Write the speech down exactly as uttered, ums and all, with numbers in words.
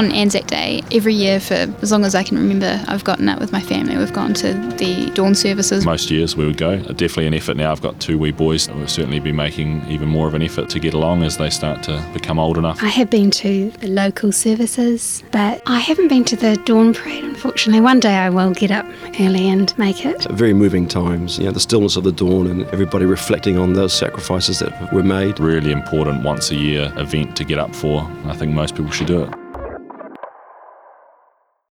on Anzac Day, every year for as long as I can remember, I've gotten up with my family. We've gone to the dawn services. Most years we would go. Definitely an effort now. I've got two wee boys. We'll certainly be making even more of an effort to get along as they start to become old enough. I have been to the local services, but I haven't been to the dawn parade, unfortunately. One day I will get up early and make it. Very moving times, you know, the stillness of the dawn and everybody reflecting on those sacrifices that were made. Really important once a year event to get up for. I think most people should do it.